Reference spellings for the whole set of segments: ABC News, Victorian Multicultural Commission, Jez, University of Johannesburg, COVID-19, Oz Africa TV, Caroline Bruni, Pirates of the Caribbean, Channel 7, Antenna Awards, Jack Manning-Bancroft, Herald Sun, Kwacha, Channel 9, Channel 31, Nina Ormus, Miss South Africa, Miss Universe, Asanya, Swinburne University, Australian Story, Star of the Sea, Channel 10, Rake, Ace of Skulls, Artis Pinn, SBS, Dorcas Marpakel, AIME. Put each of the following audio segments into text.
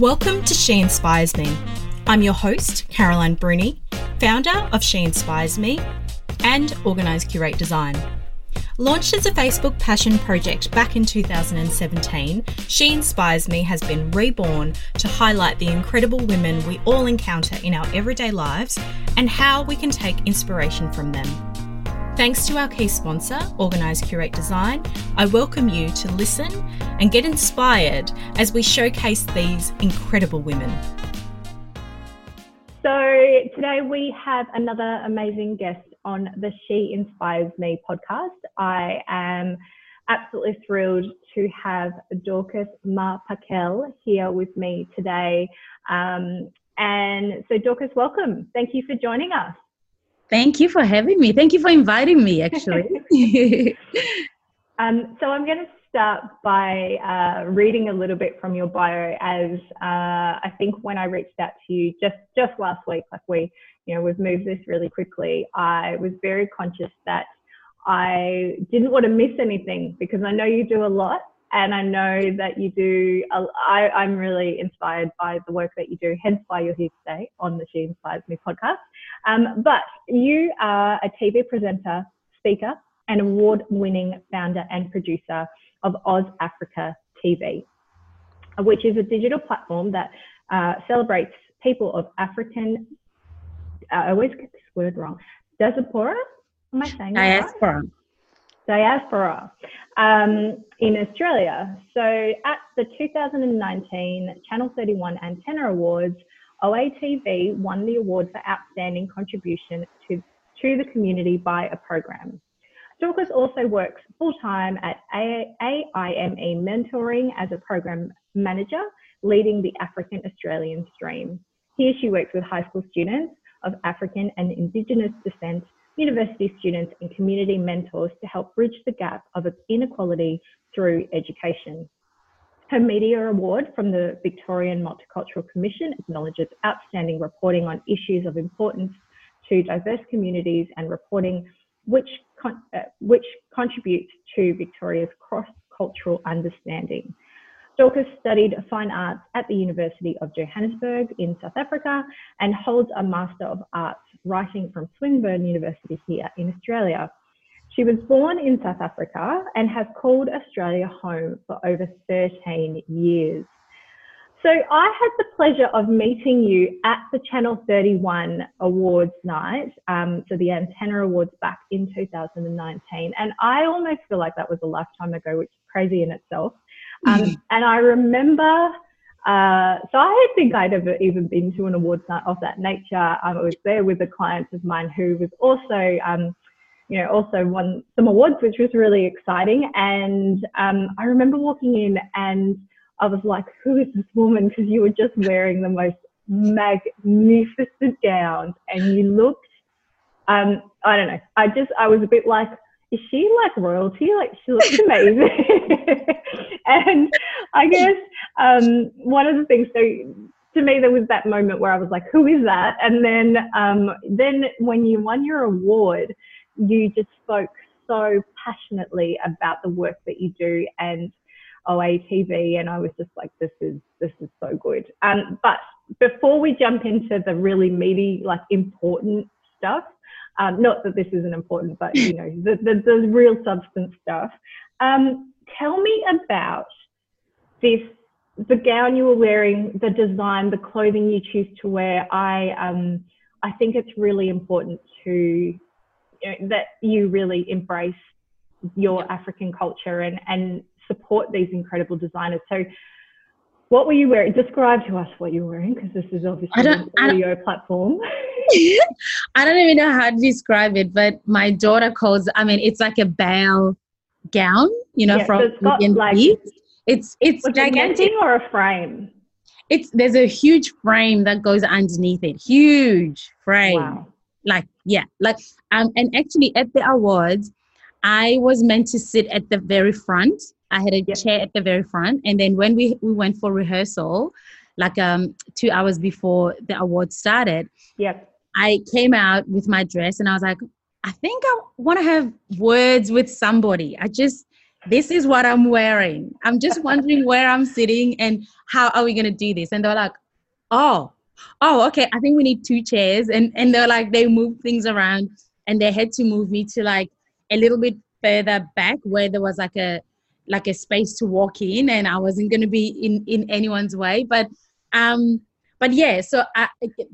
Welcome to She Inspires Me. I'm your host, Caroline Bruni, founder of She Inspires Me and Organised Curate Design. Launched as a Facebook passion project back in 2017, She Inspires Me has been reborn to highlight the incredible women we all encounter in our everyday lives and how we can take inspiration from them. Thanks to our key sponsor, Organised Curate Design, I welcome you to listen and get inspired as we showcase these incredible women. So today we have another amazing guest on the She Inspires Me podcast. I am absolutely thrilled to have Dorcas Marpakel here with me today. And so Dorcas, welcome. Thank you for joining us. Thank you for having me. Thank you for inviting me, actually. So I'm going to start by reading a little bit from your bio, as I think when I reached out to you just last week, like we've moved this really quickly, I was very conscious that I didn't want to miss anything, because I know you do a lot, and I know that you do, I'm really inspired by the work that you do, hence why you're here today on the She Inspires Me podcast. But you are a TV presenter, speaker, and award-winning founder and producer of Oz Africa TV, which is a digital platform that celebrates people of African, I always get this word wrong, diaspora? Am I saying that right? Diaspora in Australia. So at the 2019 Channel 31 Antenna Awards, OATV won the award for Outstanding Contribution to the Community by a Program. Dorcas also works full-time at AIME Mentoring as a program manager, leading the African Australian stream. Here she works with high school students of African and Indigenous descent, university students and community mentors to help bridge the gap of inequality through education. Her media award from the Victorian Multicultural Commission acknowledges outstanding reporting on issues of importance to diverse communities and reporting which contributes to Victoria's cross-cultural understanding. Dorcas studied fine arts at the University of Johannesburg in South Africa and holds a Master of Arts Writing from Swinburne University here in Australia. She was born in South Africa and has called Australia home for over 13 years. So I had the pleasure of meeting you at the Channel 31 Awards night, so the Antenna Awards back in 2019. And I almost feel like that was a lifetime ago, which is crazy in itself. And I remember, so I don't think I'd ever even been to an awards night of that nature. I was there with a client of mine who was also, also won some awards, which was really exciting. And I remember walking in and I was like, who is this woman? Because you were just wearing the most magnificent gowns and you looked, I don't know. I was a bit like, is she like royalty? Like she looks amazing. And I guess one of the things, so to me, there was that moment where I was like, who is that? And then when you won your award, you just spoke so passionately about the work that you do and OATV, and I was just like, this is so good. But before we jump into the really meaty, like important stuff, not that this isn't important, but the real substance stuff. Tell me about the gown you were wearing, the design, the clothing you choose to wear. I think it's really important that you really embrace your African culture and support these incredible designers. So what were you wearing? Describe to us what you were wearing, because this is obviously an audio platform. I don't even know how to describe it, but my daughter calls, it's like a bale gown, from so it's got like, it's gigantic. Or a frame? There's a huge frame that goes underneath it. Huge frame. Wow. And actually at the awards, I was meant to sit at the very front. I had a chair at the very front. And then when we went for rehearsal, 2 hours before the awards started, I came out with my dress and I was like, I think I want to have words with somebody. I just this is what I'm wearing. I'm just wondering where I'm sitting and how are we going to do this? And they're like, oh, okay, I think we need two chairs. And they're like, they moved things around and they had to move me to like a little bit further back where there was like a space to walk in and I wasn't going to be in anyone's way. But yeah, so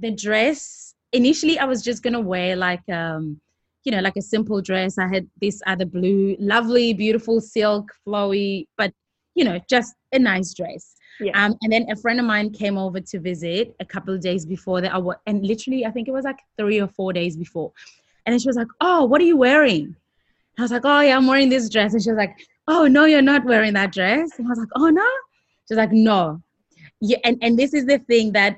the dress, initially I was just going to wear like a simple dress. I had this other blue, lovely, beautiful silk, flowy, but, just a nice dress. Yeah. And then a friend of mine came over to visit a couple of days before that. And literally, I think it was like 3 or 4 days before. And then she was like, oh, what are you wearing? And I was like, oh, yeah, I'm wearing this dress. And she was like, oh, no, you're not wearing that dress. And I was like, oh, no. She was like, no. Yeah, and this is the thing that,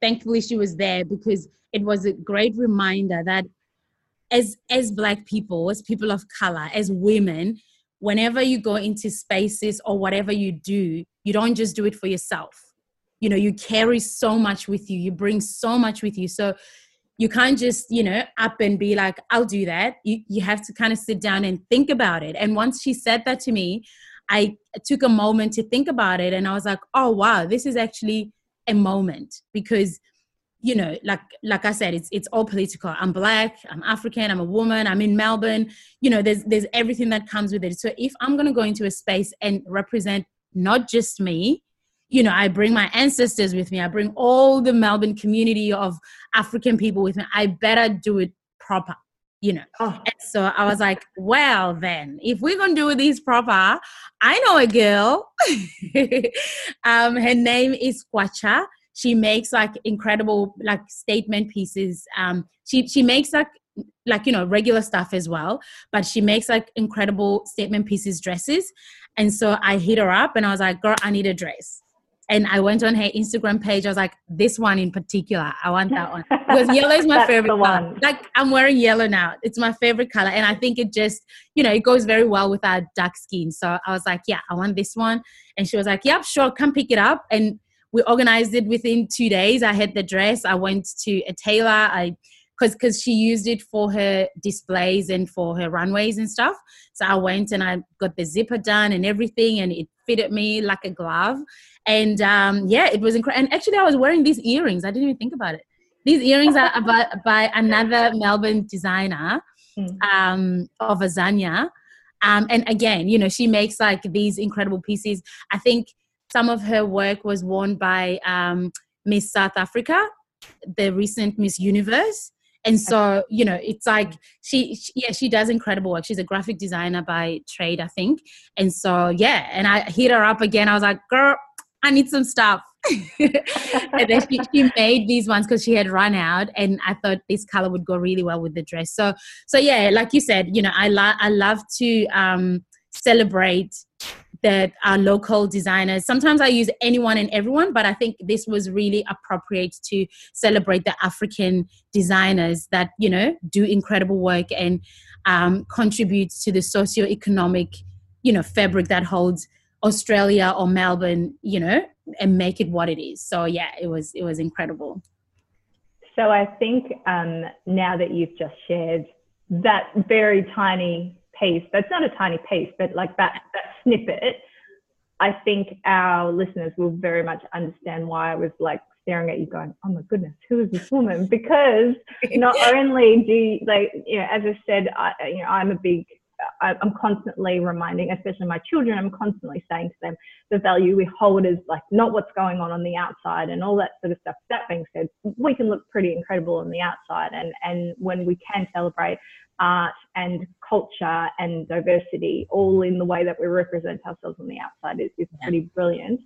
thankfully she was there because it was a great reminder that as Black people, as people of color, as women, whenever you go into spaces or whatever you do, you don't just do it for yourself. You carry so much with you. You bring so much with you. So you can't just, up and be like, I'll do that. You have to kind of sit down and think about it. And once she said that to me, I took a moment to think about it. And I was like, oh, wow, this is actually a moment because, like I said, it's all political. I'm Black, I'm African, I'm a woman, I'm in Melbourne. There's everything that comes with it. So if I'm going to go into a space and represent not just me, I bring my ancestors with me. I bring all the Melbourne community of African people with me. I better do it proper. And so I was like, well, then if we're going to do this proper, I know a girl, her name is Kwacha. She makes like incredible, like statement pieces. She makes like regular stuff as well, but she makes like incredible statement pieces, dresses. And so I hit her up and I was like, girl, I need a dress. And I went on her Instagram page. I was like, this one in particular, I want that one. Because yellow is my favorite color. Like I'm wearing yellow now. It's my favorite color. And I think it just, it goes very well with our dark skin. So I was like, yeah, I want this one. And she was like, yep, sure. Come pick it up. And we organized it within 2 days. I had the dress. I went to a tailor. Because she used it for her displays and for her runways and stuff. So I went and I got the zipper done and everything, and it fitted me like a glove. And it was incredible. And actually, I was wearing these earrings. I didn't even think about it. These earrings are by another Melbourne designer of Asanya. And again, she makes like these incredible pieces. I think some of her work was worn by Miss South Africa, the recent Miss Universe. And so, it's like she does incredible work. She's a graphic designer by trade, I think. And so, and I hit her up again. I was like, girl, I need some stuff. And then she made these ones because she had run out, and I thought this color would go really well with the dress. So like you said, I love to celebrate our local designers. Sometimes I use anyone and everyone, but I think this was really appropriate to celebrate the African designers that, do incredible work and contribute to the socioeconomic, fabric that holds Australia or Melbourne, and make it what it is. So, it was incredible. So I think now that you've just shared that very tiny piece, that's not a tiny piece, but like that snippet, I think our listeners will very much understand why I was like staring at you going, oh my goodness, who is this woman? Because not only do you, as I said, I'm constantly reminding, especially my children, I'm constantly saying to them the value we hold is like not what's going on the outside and all that sort of stuff. That being said, we can look pretty incredible on the outside, and when we can celebrate art and culture and diversity all in the way that we represent ourselves on the outside is pretty brilliant.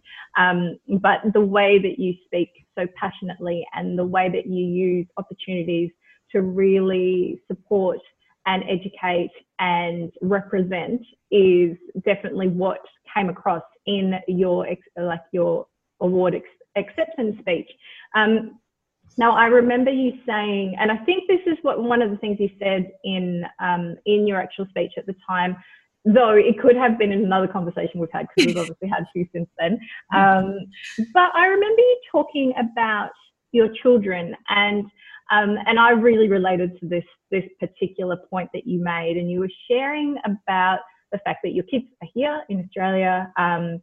But the way that you speak so passionately and the way that you use opportunities to really support and educate and represent is definitely what came across in your award acceptance speech. Now I remember you saying, and I think this is what one of the things you said in your actual speech at the time, though it could have been in another conversation we've had because we've obviously had two since then. But I remember you talking about your children, and And I really related to this particular point that you made, and you were sharing about the fact that your kids are here in Australia, and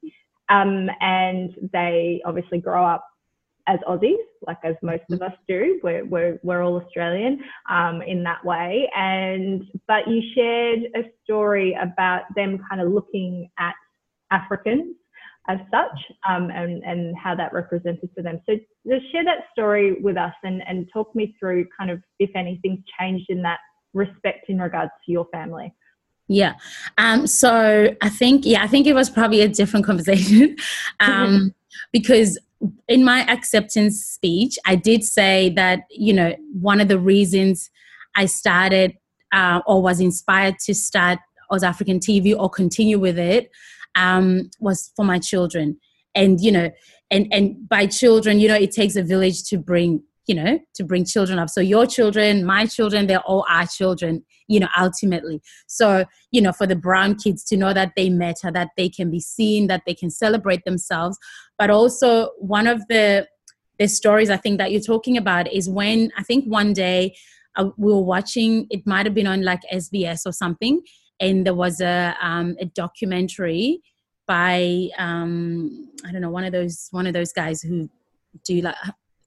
they obviously grow up as Aussies, like as most of us do. We're all Australian in that way. But you shared a story about them kind of looking at Africans as such, and how that represented for them. So just share that story with us and talk me through kind of if anything's changed in that respect in regards to your family. Yeah. So I think it was probably a different conversation because in my acceptance speech, I did say that, you know, one of the reasons I started or was inspired to start Oz African TV or continue with it was for my children. And, you know, and by children, you know, it takes a village to bring, you know, to bring children up. So your children, my children, they're all our children, you know, ultimately. So, you know, for the brown kids to know that they matter, that they can be seen, that they can celebrate themselves. But also one of the stories I think that you're talking about is when I think one day we were watching, it might have been on like SBS or something, and there was a documentary by, I don't know, one of those guys who do like...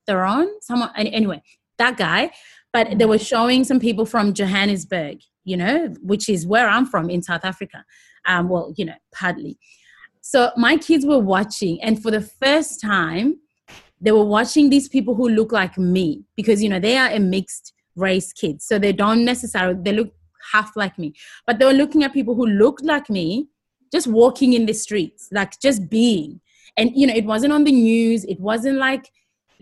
Theron, someone, anyway, that guy. But they were showing some people from Johannesburg, you know, which is where I'm from in South Africa. Well, you know, partly. So my kids were watching, and for the first time, they were watching these people who look like me because, you know, they are a mixed race kids. So they don't necessarily, they look half like me. But they were looking at people who looked like me just walking in the streets, like just being. And, you know, it wasn't on the news. It wasn't like,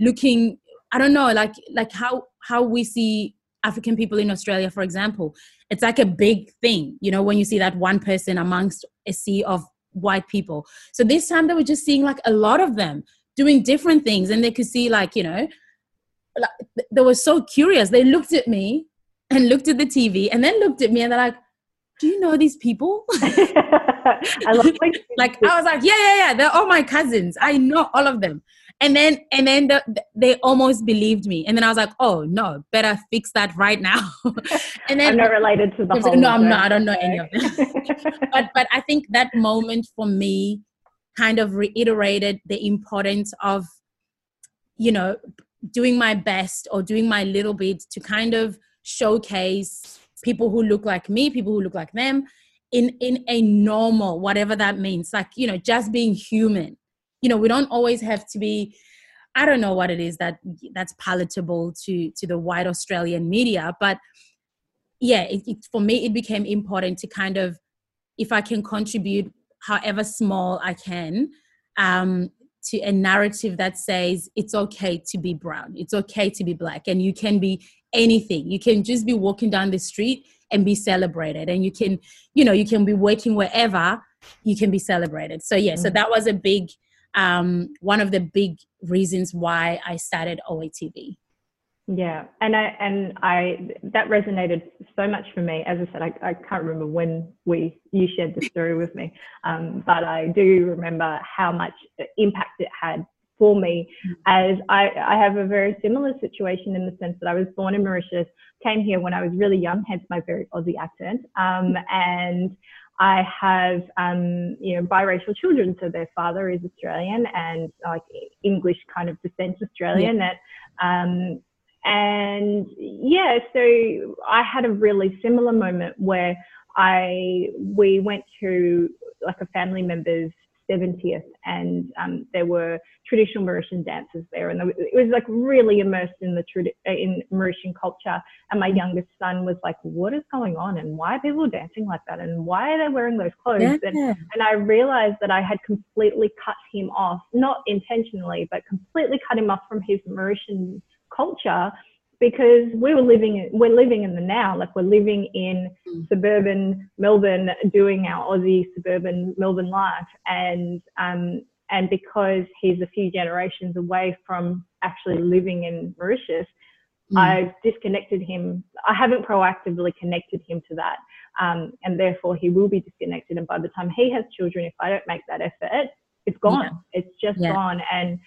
looking, I don't know, like how we see African people in Australia, for example. It's like a big thing, you know, when you see that one person amongst a sea of white people. So this time they were just seeing like a lot of them doing different things, and they could see like, you know, like, they were so curious. They looked at me and looked at the TV and then looked at me and they're like, do you know these people? Like I was like, yeah. They're all my cousins. I know all of them. And then they almost believed me. And then I was like, oh, no, better fix that right now. And then I'm not related to the whole. No, I'm not. I don't know any of them. But I think that moment for me kind of reiterated the importance of, you know, doing my best or doing my little bit to kind of showcase people who look like me, people who look like them in a normal, whatever that means, like, you know, just being human. You know, we don't always have to be, I don't know what it is that's palatable to the white Australian media. But yeah, for me, it became important to kind of, if I can contribute however small I can, to a narrative that says it's okay to be brown, it's okay to be black, and you can be anything. You can just be walking down the street and be celebrated, and you can, you know, you can be working wherever, you can be celebrated. So yeah, so that was a big, one of the big reasons why I started OATV. Yeah, and I that resonated so much for me. As I said, I can't remember when you shared the story with me, but I do remember how much impact it had for me. As I have a very similar situation in the sense that I was born in Mauritius, came here when I was really young, hence my very Aussie accent, and I have, you know, biracial children. So their father is Australian and like English kind of descent Australian. Yeah. So I had a really similar moment where we went to like a family member's 70th, and there were traditional Mauritian dances there, and it was like really immersed in the in Mauritian culture. And my youngest son was like, "What is going on? And why are people dancing like that? And why are they wearing those clothes?" Yeah. And I realized that I had completely cut him off, not intentionally, but completely cut him off from his Mauritian culture, because we're living in the now, like we're living in suburban Melbourne, doing our Aussie suburban Melbourne life, and because he's a few generations away from actually living in Mauritius, I've disconnected him. I haven't proactively connected him to that, and therefore he will be disconnected. And by the time he has children, if I don't make that effort, it's gone. Yeah. It's just gone, and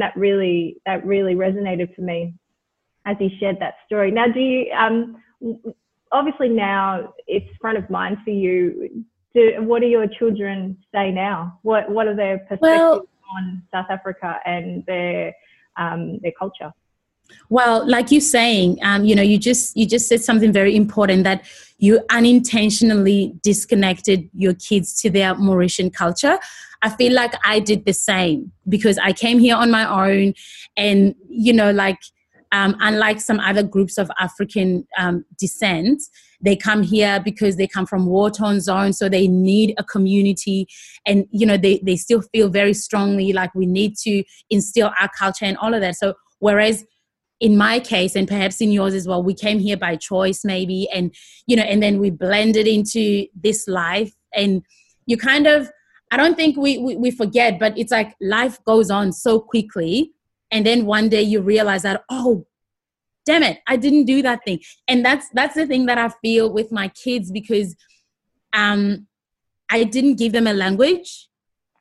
that really resonated for me. as he shared that story. Now, do you, obviously now it's front of mind for you. What do your children say now? What are their perspectives on South Africa and their culture? Well, like you're saying, you know, you just said something very important, that you unintentionally disconnected your kids to their Mauritian culture. I feel like I did the same, because I came here on my own, and, you know, like, unlike some other groups of African descent, they come here because they come from war-torn zones, so they need a community. And, you know, they still feel very strongly like we need to instill our culture and all of that. So whereas in my case, and perhaps in yours as well, we came here by choice maybe, and, you know, and then we blended into this life. And you kind of, I don't think we forget, but it's like life goes on so quickly. And then one day you realize that, oh, damn it, I didn't do that thing. And that's the thing that I feel with my kids, because I didn't give them a language,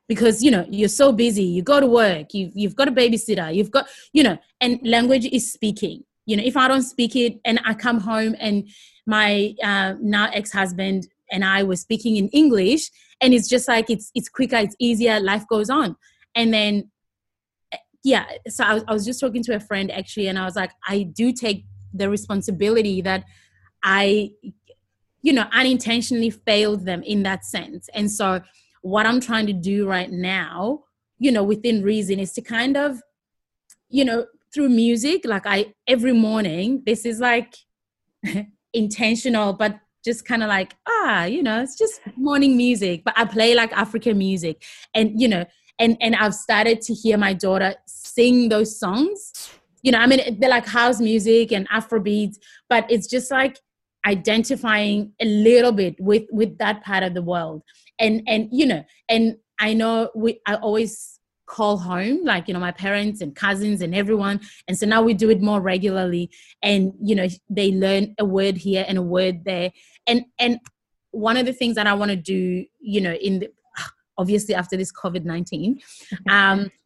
because, you know, you're so busy, you go to work, you've got a babysitter, you've got, you know, and language is speaking. You know, if I don't speak it and I come home and my now ex-husband and I were speaking in English, and it's just like, it's quicker, it's easier, life goes on. And then, yeah, so I was just talking to a friend actually, and I was like, I do take the responsibility that I, you know, unintentionally failed them in that sense. And so what I'm trying to do right now, you know, within reason, is to kind of, you know, through music, like every morning, this is like intentional, but just kind of like, you know, it's just morning music, but I play like African music. And, you know, And I've started to hear my daughter sing those songs. You know, I mean, they're like house music and Afrobeats, but it's just like identifying a little bit with that part of the world. And you know, and I know I always call home, like, you know, my parents and cousins and everyone. And so now we do it more regularly. And, you know, they learn a word here and a word there. And one of the things that I want to do, you know, in the, obviously after this COVID-19,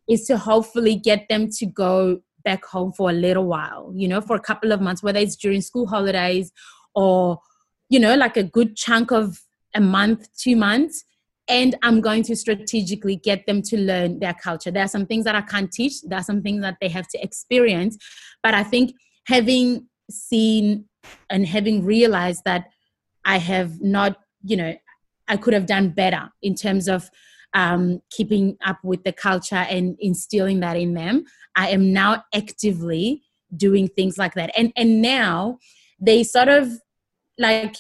is to hopefully get them to go back home for a little while, you know, for a couple of months, whether it's during school holidays or, you know, like a good chunk of a month, 2 months. And I'm going to strategically get them to learn their culture. There are some things that I can't teach. There are some things that they have to experience. But I think having seen and having realized that I have not, you know, I could have done better in terms of keeping up with the culture and instilling that in them, I am now actively doing things like that. And now they sort of like,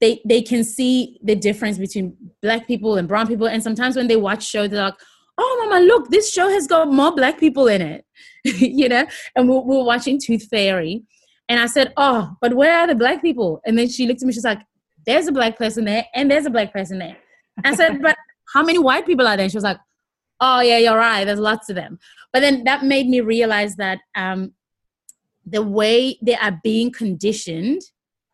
they can see the difference between Black people and brown people. And sometimes when they watch shows, they're like, oh, Mama, look, this show has got more Black people in it, you know? And we're watching Tooth Fairy. And I said, oh, but where are the Black people? And then she looked at me, she's like, there's a Black person there and there's a Black person there. I said, but how many white people are there? She was like, oh yeah, you're right. There's lots of them. But then that made me realize that the way they are being conditioned,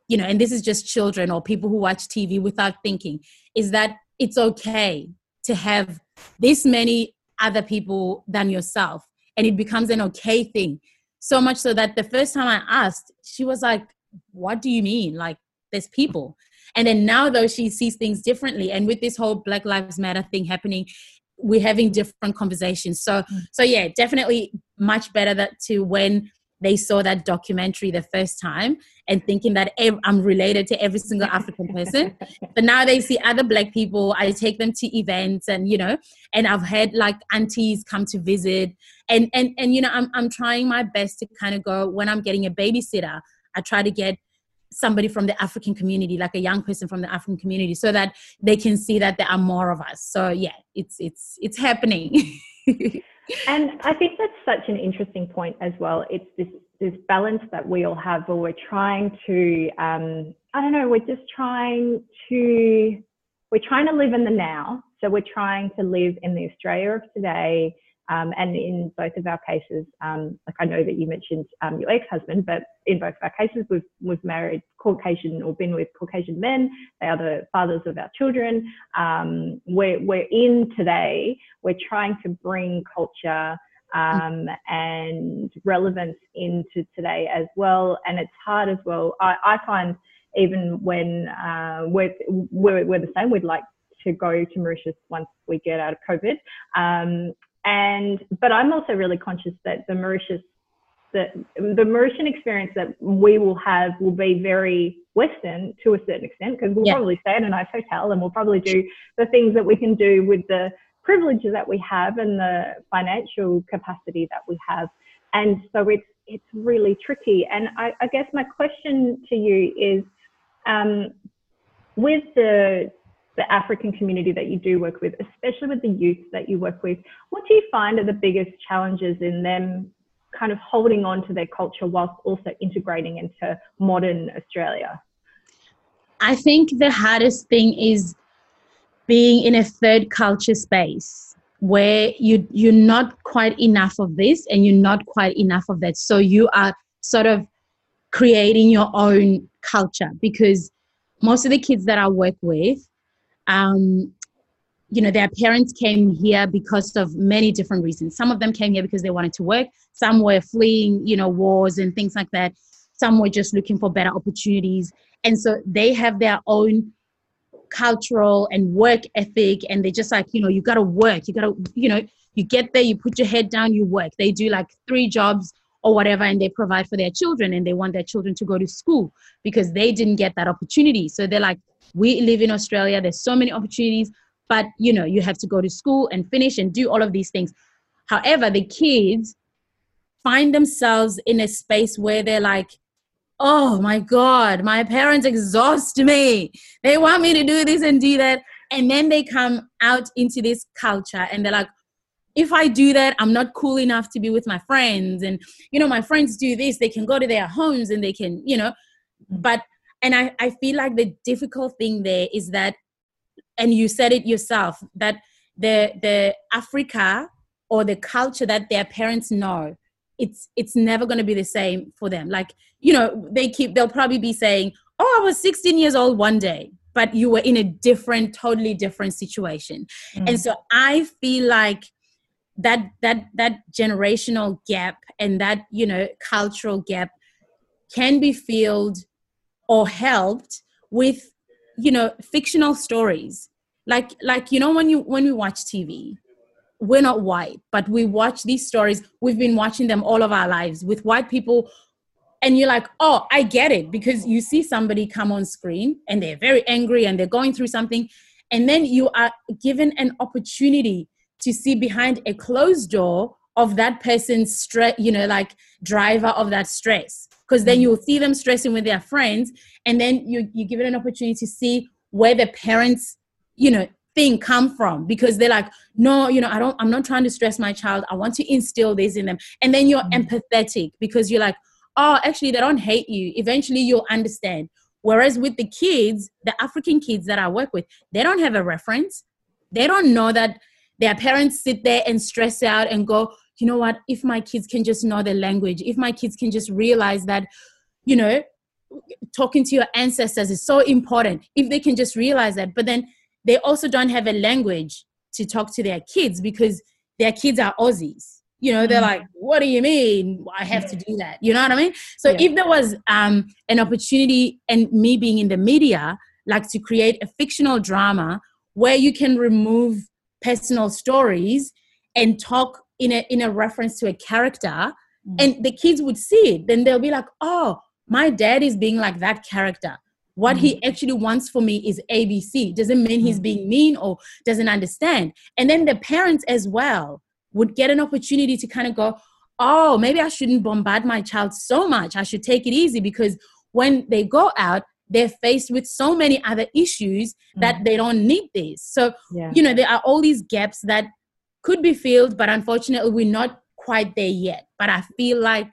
you know, and this is just children or people who watch TV without thinking, is that it's okay to have this many other people than yourself. And it becomes an okay thing. So much so that the first time I asked, she was like, what do you mean? Like, there's people. And then now though, she sees things differently. And with this whole Black Lives Matter thing happening, we're having different conversations. So yeah, definitely much better that to when they saw that documentary the first time and thinking that I'm related to every single African person. But now they see other Black people. I take them to events and, you know, and I've had like aunties come to visit and you know, I'm trying my best to kind of go, when I'm getting a babysitter, I try to get somebody from the African community, like a young person from the African community, so that they can see that there are more of us. So yeah, it's happening. And I think that's such an interesting point as well. It's this balance that we all have, where we're trying to, I don't know, we're trying to live in the now. So we're trying to live in the Australia of today. And in both of our cases, like I know that you mentioned your ex-husband, but in both of our cases, we've married Caucasian or been with Caucasian men. They are the fathers of our children. We're in today. We're trying to bring culture and relevance into today as well. And it's hard as well. I find even when we're the same, we'd like to go to Mauritius once we get out of COVID. But I'm also really conscious that the Mauritian experience that we will have will be very Western to a certain extent, because we'll probably stay in a nice hotel and we'll probably do the things that we can do with the privileges that we have and the financial capacity that we have. And so it's really tricky. And I guess my question to you is, with the African community that you do work with, especially with the youth that you work with, what do you find are the biggest challenges in them kind of holding on to their culture whilst also integrating into modern Australia? I think the hardest thing is being in a third culture space where you're not quite enough of this and you're not quite enough of that. So you are sort of creating your own culture, because most of the kids that I work with, you know, their parents came here because of many different reasons. Some of them came here because they wanted to work. Some were fleeing, you know, wars and things like that. Some were just looking for better opportunities. And so they have their own cultural and work ethic. And they're just like, you know, you got to work. You got to, you know, you get there, you put your head down, you work. They do like 3 jobs or whatever, and they provide for their children. And they want their children to go to school because they didn't get that opportunity. So they're like, we live in Australia. There's so many opportunities. But, you know, you have to go to school and finish and do all of these things. However, the kids find themselves in a space where they're like, oh, my God, my parents exhaust me. They want me to do this and do that. And then they come out into this culture and they're like, if I do that, I'm not cool enough to be with my friends. And, you know, my friends do this. They can go to their homes and they can, you know. But and I feel like the difficult thing there is that, and you said it yourself, that the Africa or the culture that their parents know, it's never going to be the same for them. Like, you know, they'll probably be saying, oh, I was 16 years old one day, but you were in a different, totally different situation. Mm. And so I feel like that generational gap and that, you know, cultural gap can be filled or helped with, you know, fictional stories. Like, you know, when we watch TV, we're not white, but we watch these stories. We've been watching them all of our lives with white people. And you're like, oh, I get it. Because you see somebody come on screen and they're very angry and they're going through something. And then you are given an opportunity to see behind a closed door of that person's stress, you know, like driver of that stress. Because then you'll see them stressing with their friends, and then you give it an opportunity to see where the parents, you know, thing come from, because they're like, no, you know, I'm not trying to stress my child. I want to instill this in them. And then you're empathetic, because you're like, oh, actually they don't hate you. Eventually you'll understand. Whereas with the kids, the African kids that I work with, they don't have a reference. They don't know that their parents sit there and stress out and go, you know what, if my kids can just know the language, if my kids can just realize that, you know, talking to your ancestors is so important, if they can just realize that. But then they also don't have a language to talk to their kids, because their kids are Aussies. You know, they're like, what do you mean I have to do that? You know what I mean? So if there was an opportunity, and me being in the media, like to create a fictional drama where you can remove personal stories and talk in a reference to a character, and the kids would see it, then they'll be like, oh, my dad is being like that character. What he actually wants for me is ABC. Doesn't mean he's being mean or doesn't understand. And then the parents as well would get an opportunity to kind of go, oh, maybe I shouldn't bombard my child so much. I should take it easy, because when they go out, they're faced with so many other issues that they don't need this. So, you know, there are all these gaps that could be filled, but unfortunately we're not quite there yet. But I feel like,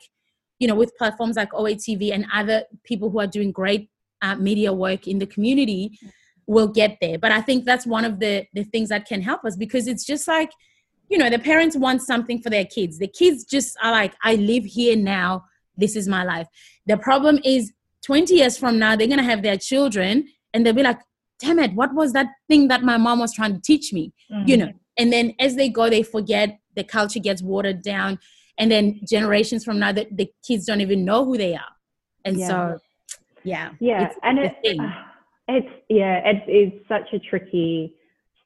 you know, with platforms like OATV and other people who are doing great media work in the community, we'll get there. But I think that's one of the things that can help us, because it's just like, you know, the parents want something for their kids. The kids just are like, I live here now. This is my life. The problem is 20 years from now, they're going to have their children and they'll be like, damn it, what was that thing that my mom was trying to teach me? You know? And then as they go, they forget the culture gets watered down, and then generations from now the kids don't even know who they are. And so, it's such a tricky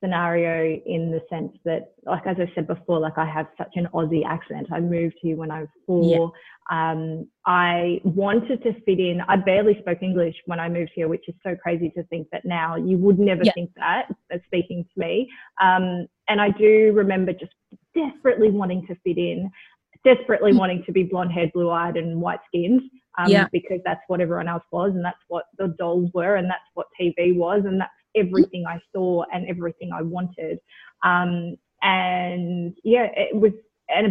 scenario in the sense that, like, as I said before, like, I have such an Aussie accent. I moved here when I was 4. Yeah. I wanted to fit in. I barely spoke English when I moved here, which is so crazy to think that now. You would never think that, speaking to me. And I do remember just desperately wanting to fit in, desperately wanting to be blonde-haired, blue-eyed and white-skinned. Because that's what everyone else was, and that's what the dolls were, and that's what TV was, and that's everything I saw and everything I wanted. And a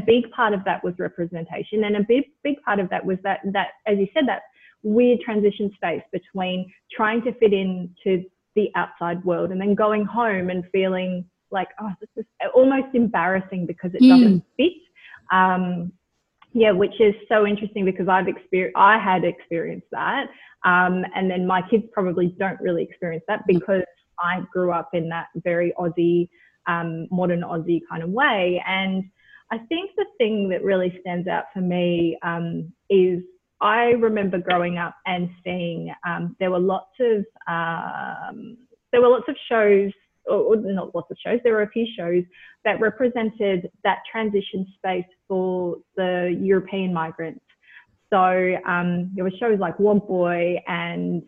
big part of that was representation, and a big part of that was that, as you said, that weird transition space between trying to fit into the outside world and then going home and feeling like, oh, this is almost embarrassing because it doesn't fit. Which is so interesting because I had experienced that. And then my kids probably don't really experience that because I grew up in that very Aussie, modern Aussie kind of way. And I think the thing that really stands out for me, is I remember growing up and seeing, there were a few shows that represented that transition space for the European migrants. So there were shows like Womp Boy and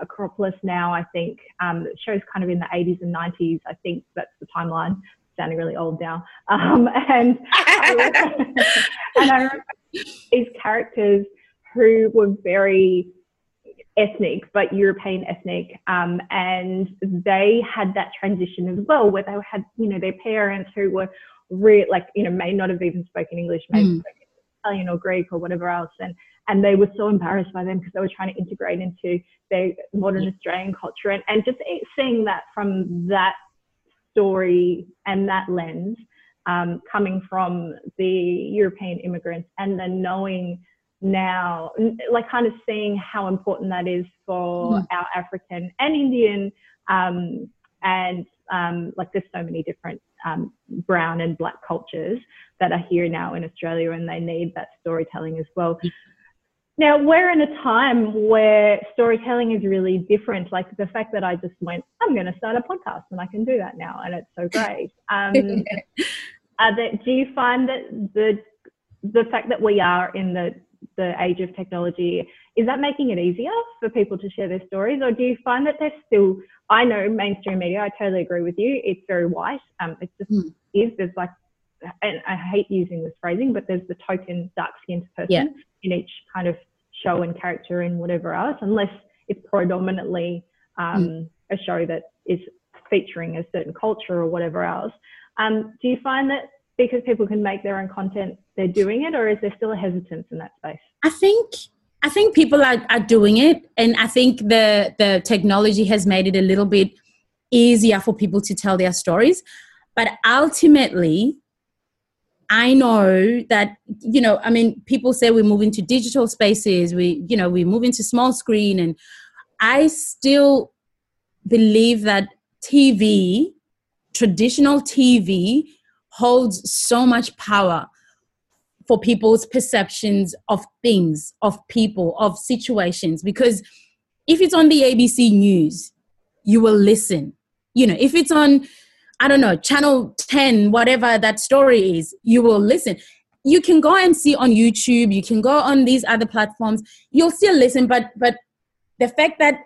Acropolis now, I think, shows kind of in the 80s and 90s. I think that's the timeline. I'm sounding really old now. And I remember these characters who were very ethnic, but European ethnic, and they had that transition as well, where they had, you know, their parents who were may not have even spoken English, maybe spoken Italian or Greek or whatever else, and they were so embarrassed by them because they were trying to integrate into their modern Australian culture, and just seeing that from that story and that lens, coming from the European immigrants, and then knowing now, like, kind of seeing how important that is for our African and Indian, like, there's so many different brown and black cultures that are here now in Australia, and they need that storytelling as well. Now, we're in a time where storytelling is really different. Like, the fact that I just went, I'm going to start a podcast and I can do that now, and it's so great. Do you find that the fact that we are in the age of technology, is that making it easier for people to share their stories? Or do you find that there's still, I know mainstream media, I totally agree with you, it's very white. There's like, and I hate using this phrasing, but there's the token dark-skinned person in each kind of show and character and whatever else, unless it's predominantly a show that is featuring a certain culture or whatever else. Do you find that because people can make their own content, they're doing it, or is there still a hesitance in that space? I think people are doing it, and I think the technology has made it a little bit easier for people to tell their stories. But ultimately, I know that, you know, I mean, people say we move into digital spaces, we move into small screen, and I still believe that TV, traditional TV, holds so much power for people's perceptions of things, of people, of situations. Because if it's on the ABC News, you will listen. You know, if it's on, I don't know, Channel 10, whatever that story is, you will listen. You can go and see on YouTube, you can go on these other platforms, you'll still listen. But the fact that,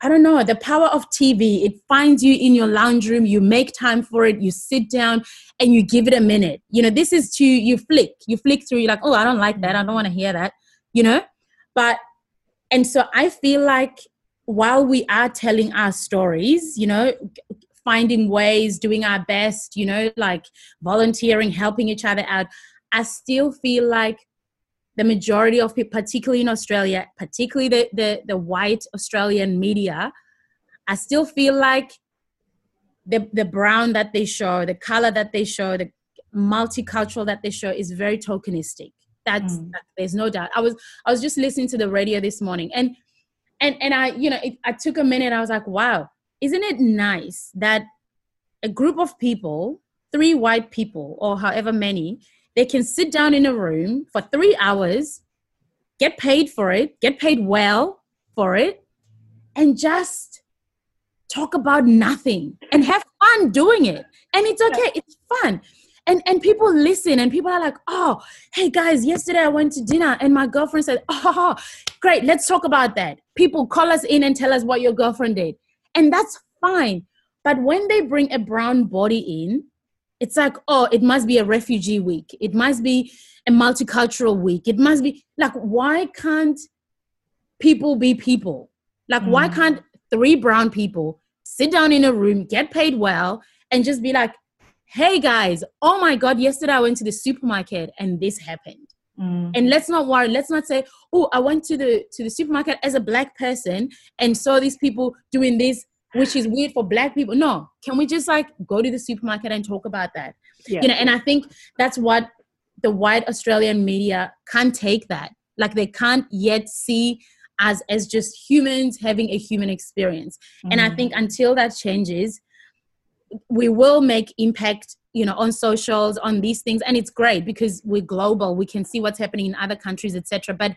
I don't know, the power of TV, it finds you in your lounge room, you make time for it, you sit down and you give it a minute. You know, this is you flick through, you're like, oh, I don't like that, I don't want to hear that, you know? And so I feel like while we are telling our stories, you know, finding ways, doing our best, you know, like volunteering, helping each other out, I still feel like the majority of people, particularly in Australia, particularly the white Australian media, I still feel like the brown that they show, the color that they show, the multicultural that they show is very tokenistic. There's no doubt. I was just listening to the radio this morning, and I, you know, I took a minute. I was like, wow, isn't it nice that a group of people three white people or however many, they can sit down in a room for 3 hours, get paid for it, get paid well for it, and just talk about nothing and have fun doing it. And it's okay. It's fun. And people listen, and people are like, oh, hey guys, yesterday I went to dinner and my girlfriend said, oh, great, let's talk about that. People call us in and tell us what your girlfriend did. And that's fine. But when they bring a brown body in, it's like, oh, it must be a refugee week. It must be a multicultural week. It must be like, why can't people be people? Like, why can't three brown people sit down in a room, get paid well, and just be like, hey guys, oh my God, yesterday I went to the supermarket and this happened. And let's not worry. Let's not say, oh, I went to the supermarket as a black person and saw these people doing this, which is weird for black people. No, can we just like go to the supermarket and talk about that? Yeah. You know, and I think that's what the white Australian media can't take that. Like they can't yet see us as just humans having a human experience. And I think until that changes, we will make impact, you know, on socials, on these things. And it's great because we're global. We can see what's happening in other countries, etc. But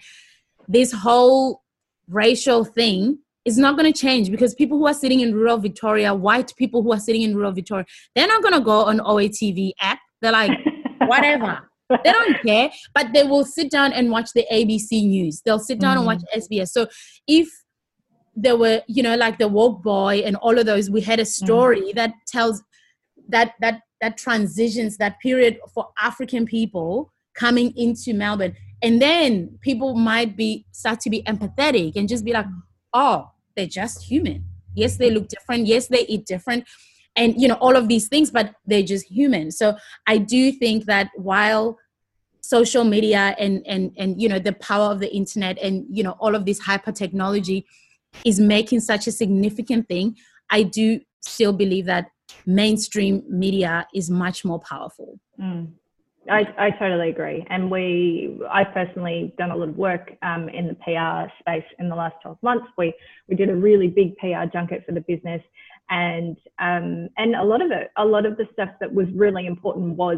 this whole racial thing is not going to change because people who are sitting in rural Victoria, white people who are sitting in rural Victoria, they're not going to go on OATV app. They're like, whatever. They don't care, but they will sit down and watch the ABC News. They'll sit down and watch SBS. So if there were, you know, like the woke boy and all of those, we had a story that tells that transitions that period for African people coming into Melbourne. And then people might start to be empathetic and just be like, oh, they're just human. Yes, they look different. Yes, they eat different. And, you know, all of these things, but they're just human. So I do think that while social media and you know, the power of the internet and, you know, all of this hyper technology is making such a significant thing, I do still believe that mainstream media is much more powerful. I totally agree. And I've personally done a lot of work in the PR space in the last 12 months. We did a really big PR junket for the business. And a lot of the stuff that was really important was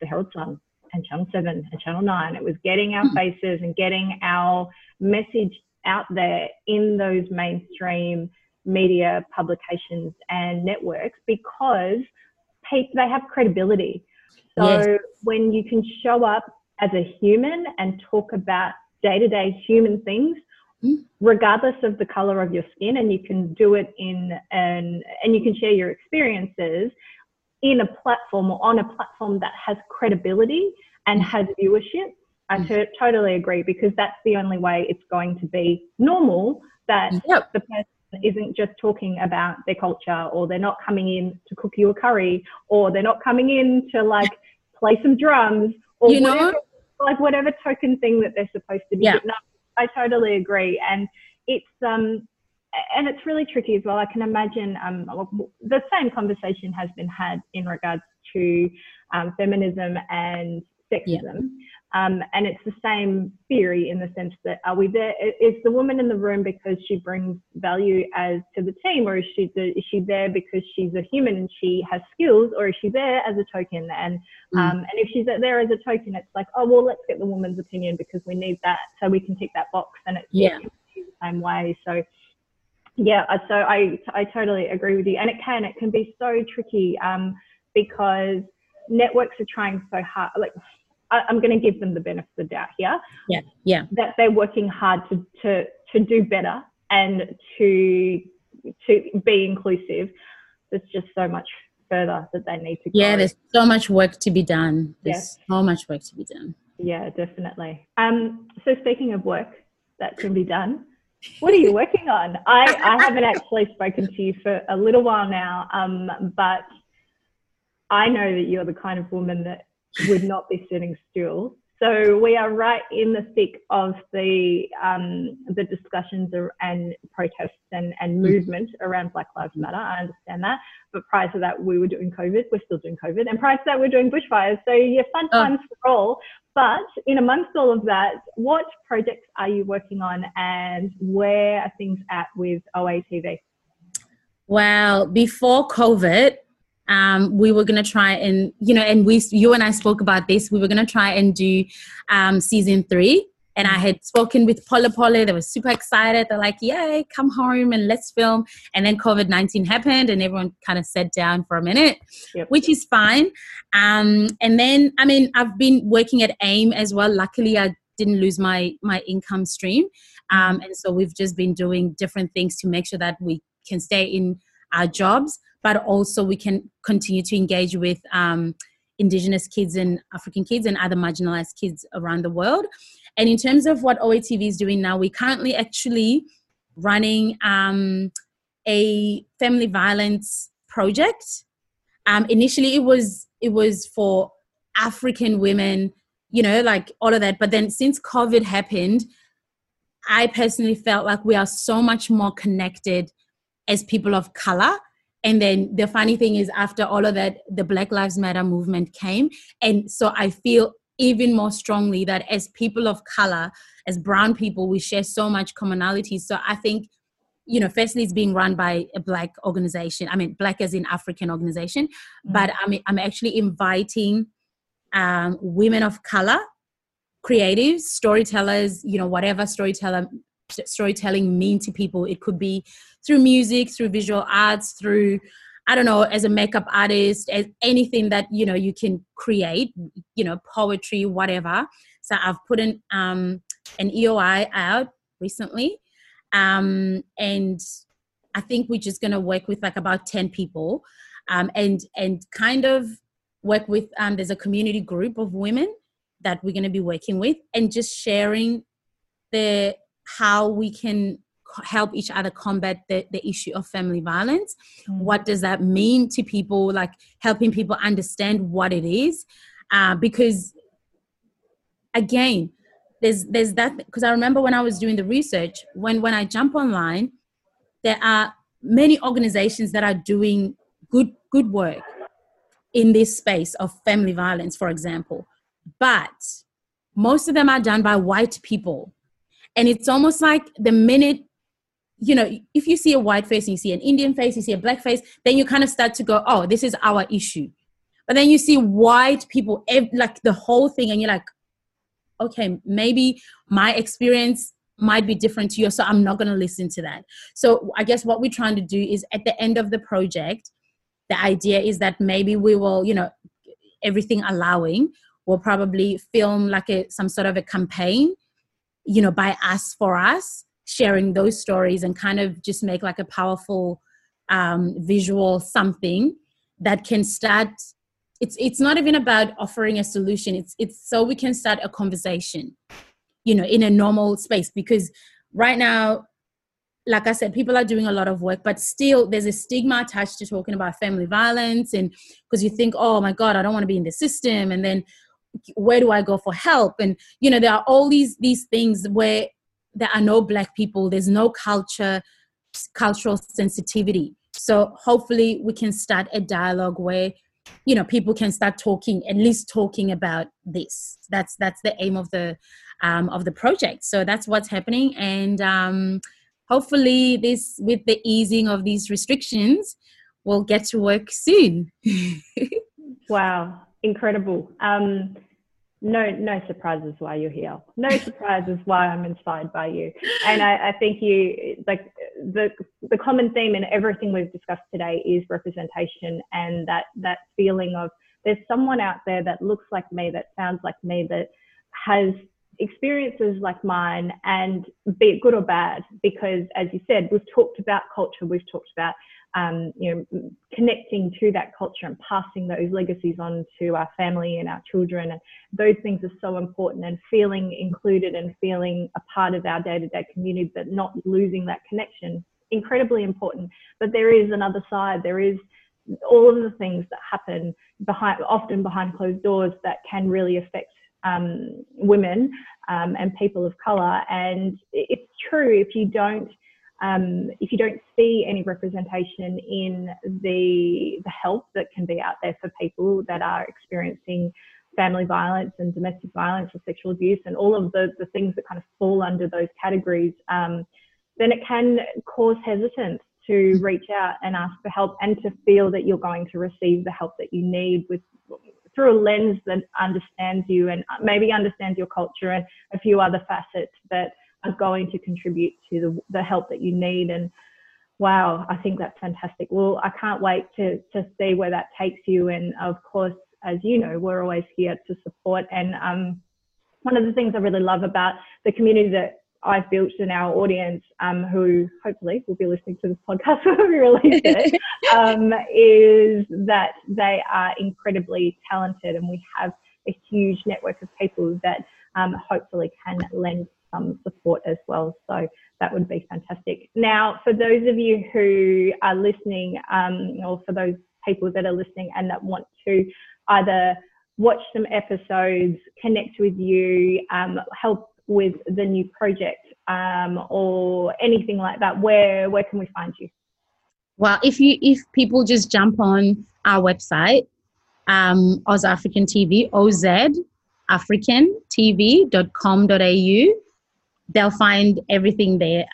the Herald Sun and Channel 7 and Channel 9. It was getting our faces and getting our message out there in those mainstream media publications and networks because they have credibility. So yes. When you can show up as a human and talk about day-to-day human things, regardless of the color of your skin, and you can do it and you can share your experiences in a platform or on a platform that has credibility and has viewership, I totally agree, because that's the only way it's going to be normal that the person isn't just talking about their culture, or they're not coming in to cook you a curry, or they're not coming in to like play some drums, or you whatever, know? Like whatever token thing that they're supposed to be. Yeah. I totally agree, and it's really tricky as well. I can imagine the same conversation has been had in regards to feminism and sexism, and it's the same theory in the sense that are we there? Is the woman in the room because she brings value as to the team, or is she there because she's a human and she has skills, or is she there as a token? And if she's there as a token, it's like, oh well, let's get the woman's opinion because we need that so we can tick that box, and it's the same way. So yeah, so I totally agree with you, and it can be so tricky because networks are trying so hard. Like, I'm going to give them the benefit of the doubt here. Yeah, yeah. That they're working hard to do better and to be inclusive. There's just so much further that they need to go. Yeah, there's so much work to be done. So much work to be done. Yeah, definitely. So speaking of work that can be done, what are you working on? I haven't actually spoken to you for a little while now, but I know that you're the kind of woman that would not be sitting still. So we are right in the thick of the discussions and protests and movement around Black Lives Matter. I understand that. But prior to that, we were doing COVID. We're still doing COVID. And prior to that, we're doing bushfires. So yeah, fun times for all. But in amongst all of that, what projects are you working on and where are things at with OATV? Well, before COVID, we were going to try and, you know, and you and I spoke about this, we were going to try and do season 3. And I had spoken with Polo. They were super excited. They're like, yay, come home and let's film. And then COVID-19 happened and everyone kind of sat down for a minute, which is fine. And then, I mean, I've been working at AIME as well. Luckily, I didn't lose my income stream. And so we've just been doing different things to make sure that we can stay in our jobs, but also we can continue to engage with Indigenous kids and African kids and other marginalized kids around the world. And in terms of what OATV is doing now, we're currently actually running a family violence project. Initially, it was for African women, you know, like all of that. But then since COVID happened, I personally felt like we are so much more connected as people of color. And then the funny thing is, after all of that, the Black Lives Matter movement came. And so I feel even more strongly that as people of color, as brown people, we share so much commonality. So I think, you know, firstly, it's being run by a Black organization. I mean, Black as in African organization. But I mean, I'm actually inviting women of color, creatives, storytellers, you know, whatever storytelling mean to people. It could be through music, through visual arts, through, I don't know, as a makeup artist, as anything that, you know, you can create, you know, poetry, whatever. So I've put an EOI out recently. And I think we're just going to work with like about 10 people and kind of work with, there's a community group of women that we're going to be working with and just sharing how we can help each other combat the issue of family violence. What does that mean to people, like helping people understand what it is? Because again, there's that, because I remember when I was doing the research, when I jump online, there are many organizations that are doing good work in this space of family violence, for example, but most of them are done by white people. And it's almost like the minute, you know, if you see a white face and you see an Indian face, you see a Black face, then you kind of start to go, oh, this is our issue. But then you see white people, like the whole thing, and you're like, okay, maybe my experience might be different to yours, so I'm not going to listen to that. So I guess what we're trying to do is at the end of the project, the idea is that maybe we will, you know, everything allowing, we'll probably film like some sort of a campaign, you know, by us, for us, sharing those stories and kind of just make like a powerful visual something that can start. It's not even about offering a solution. It's so we can start a conversation, you know, in a normal space, because right now, like I said, people are doing a lot of work, but still there's a stigma attached to talking about family violence. And because you think, oh my God, I don't want to be in the system. And then where do I go for help? And, you know, there are all these things where there are no Black people, there's no cultural sensitivity. So hopefully we can start a dialogue where, you know, people can start talking, at least talking about this. That's the aim of the project. So that's what's happening. And hopefully this, with the easing of these restrictions, we'll get to work soon. Wow. Incredible. No surprises why you're here. No surprises why I'm inspired by you. And I think you, like, the common theme in everything we've discussed today is representation, and that feeling of there's someone out there that looks like me, that sounds like me, that has experiences like mine, and be it good or bad, because as you said, we've talked about culture, we've talked about you know, connecting to that culture and passing those legacies on to our family and our children. And those things are so important, and feeling included and feeling a part of our day-to-day community, but not losing that connection, incredibly important. But there is another side. There is all of the things that happen often behind closed doors that can really affect women and people of color. And it's true, if you don't see any representation in the help that can be out there for people that are experiencing family violence and domestic violence or sexual abuse and all of the things that kind of fall under those categories, then it can cause hesitance to reach out and ask for help and to feel that you're going to receive the help that you need with through a lens that understands you and maybe understands your culture and a few other facets that are going to contribute to the help that you need. And wow, I think that's fantastic. Well, I can't wait to see where that takes you. And of course, as you know, we're always here to support. And one of the things I really love about the community that I've built in our audience, who hopefully will be listening to this podcast when we release it, is that they are incredibly talented, and we have a huge network of people that hopefully can lend some support as well. So that would be fantastic. Now, for those of you who are listening, or for those people that are listening and that want to either watch some episodes, connect with you, help with the new project, or anything like that, where can we find you? Well, if people just jump on our website, Oz African TV, ozafricantv.com.au, they'll find everything there.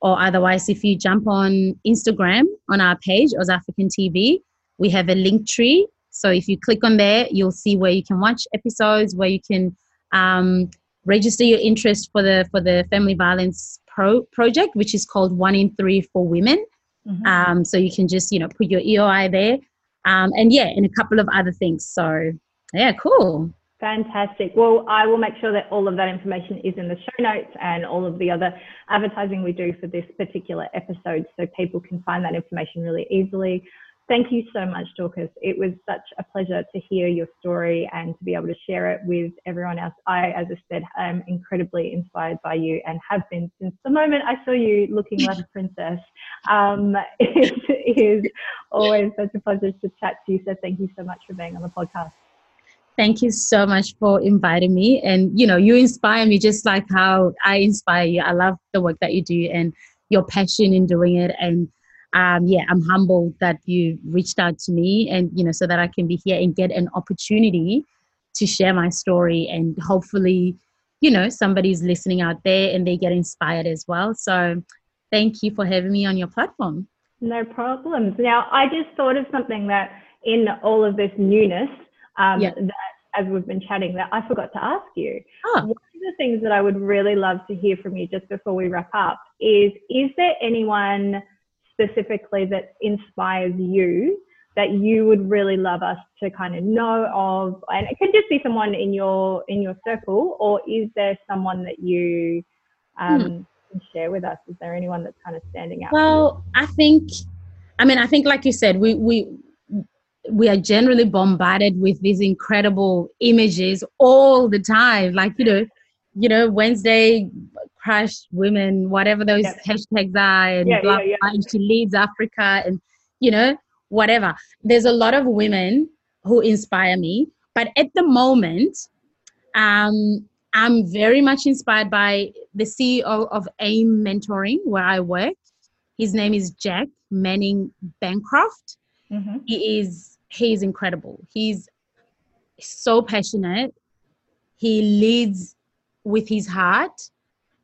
Or otherwise, if you jump on Instagram on our page, Oz African TV, we have a link tree. So if you click on there, you'll see where you can watch episodes, where you can register your interest for the family violence project, which is called 1 in 3 for women. Mm-hmm. So you can just, put your EOI there, and a couple of other things. So yeah, cool. Fantastic. Well, I will make sure that all of that information is in the show notes and all of the other advertising we do for this particular episode, so people can find that information really easily. Thank you so much, Dorcas. It was such a pleasure to hear your story and to be able to share it with everyone else. I, as I said, am incredibly inspired by you and have been since the moment I saw you looking like a princess. It is always such a pleasure to chat to you. So thank you so much for being on the podcast. Thank you so much for inviting me. And, you inspire me just like how I inspire you. I love the work that you do and your passion in doing it. And I'm humbled that you reached out to me and, so that I can be here and get an opportunity to share my story, and hopefully, somebody's listening out there and they get inspired as well. So thank you for having me on your platform. No problems. Now, I just thought of something that in all of this newness, that as we've been chatting, that I forgot to ask you. Oh. One of the things that I would really love to hear from you just before we wrap up is there anyone specifically that inspires you that you would really love us to kind of know of? And it could just be someone in your circle, or is there someone that you can share with us? Is there anyone that's kind of standing out? Well, I think like you said, we are generally bombarded with these incredible images all the time. Like, Wednesday crash women, whatever those hashtags are, and blah, blah, and she leads Africa, and whatever. There's a lot of women who inspire me, but at the moment, I'm very much inspired by the CEO of AIME Mentoring, where I work. His name is Jack Manning-Bancroft. Mm-hmm. He's incredible. He's so passionate. He leads with his heart,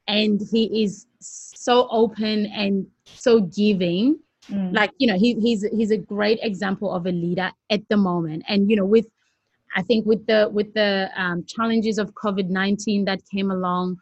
and he is so open and so giving. Mm. Like, he's a great example of a leader at the moment. And, with the challenges of COVID-19 that came along,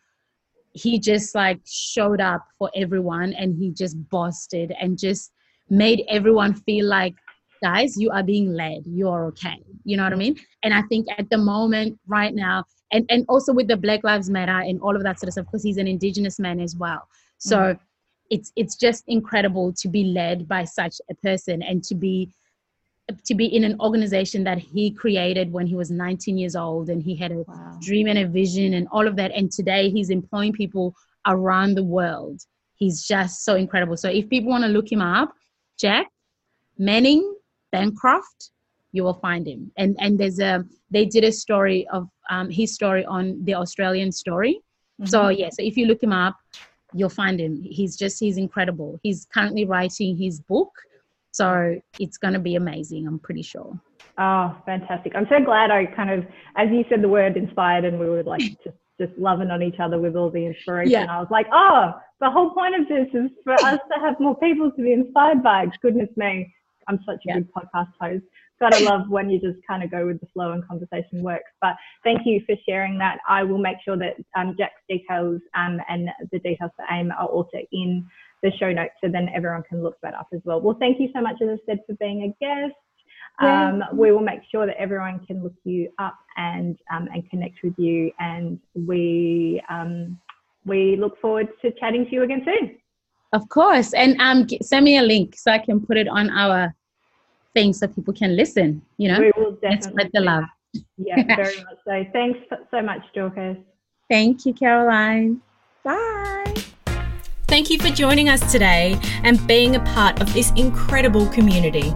he just like showed up for everyone, and he just busted and just made everyone feel like, guys, you are being led, you are okay. You know what I mean? And I think at the moment right now, and also with the Black Lives Matter and all of that sort of stuff, because he's an Indigenous man as well. So it's just incredible to be led by such a person, and to be in an organization that he created when he was 19 years old, and he had a dream and a vision and all of that. And today he's employing people around the world. He's just so incredible. So if people want to look him up, Jack Manning-Bancroft, you will find him. And they did a story of his story on the Australian Story. Mm-hmm. So if you look him up, you'll find him. He's incredible. He's currently writing his book, so it's going to be amazing, I'm pretty sure. Oh, fantastic. I'm so glad I kind of, as you said the word inspired, and we were like just just loving on each other with all the inspiration. Yeah. I was like, oh, the whole point of this is for us to have more people to be inspired by. Goodness me, I'm such a good podcast host. Gotta love when you just kind of go with the flow and conversation works. But thank you for sharing that. I will make sure that Jack's details and the details for AIME are also in the show notes, so then everyone can look that up as well. Well, thank you so much, as I said, for being a guest. We will make sure that everyone can look you up and connect with you, and we look forward to chatting to you again soon. Of course, and send me a link so I can put it on our thing so people can listen. You know, we will definitely and spread the love. Yeah, very much so. Thanks so much, Dorcas. Thank you, Caroline. Bye. Thank you for joining us today and being a part of this incredible community.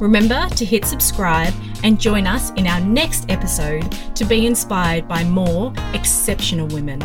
Remember to hit subscribe and join us in our next episode to be inspired by more exceptional women.